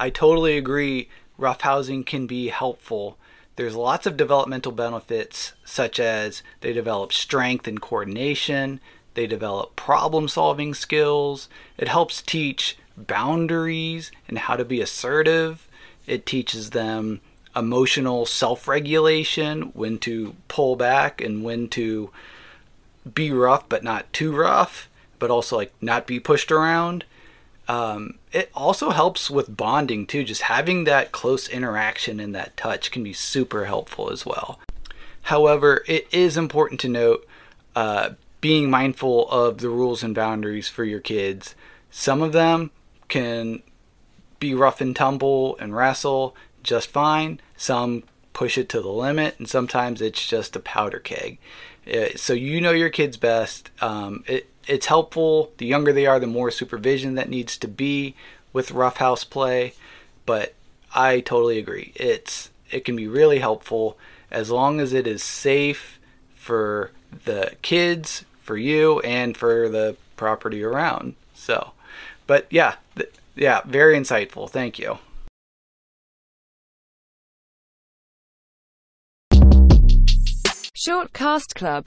I totally agree, roughhousing can be helpful. There's lots of developmental benefits, such as they develop strength and coordination, they develop problem-solving skills, it helps teach boundaries and how to be assertive, it teaches them emotional self-regulation, when to pull back and when to be rough but not too rough, but also like not be pushed around. It also helps with bonding too. Just having that close interaction and that touch can be super helpful as well. However, it is important to note being mindful of the rules and boundaries for your kids. Some of them can be rough and tumble and wrestle just fine. Some push it to the limit, and sometimes it's just a powder keg. So you know your kids best. It's helpful. The younger they are, the more supervision that needs to be with roughhouse play. But I totally agree. It can be really helpful as long as it is safe for the kids, for you, and for the property around. So, but yeah, very insightful. Thank you. Shortcast Club.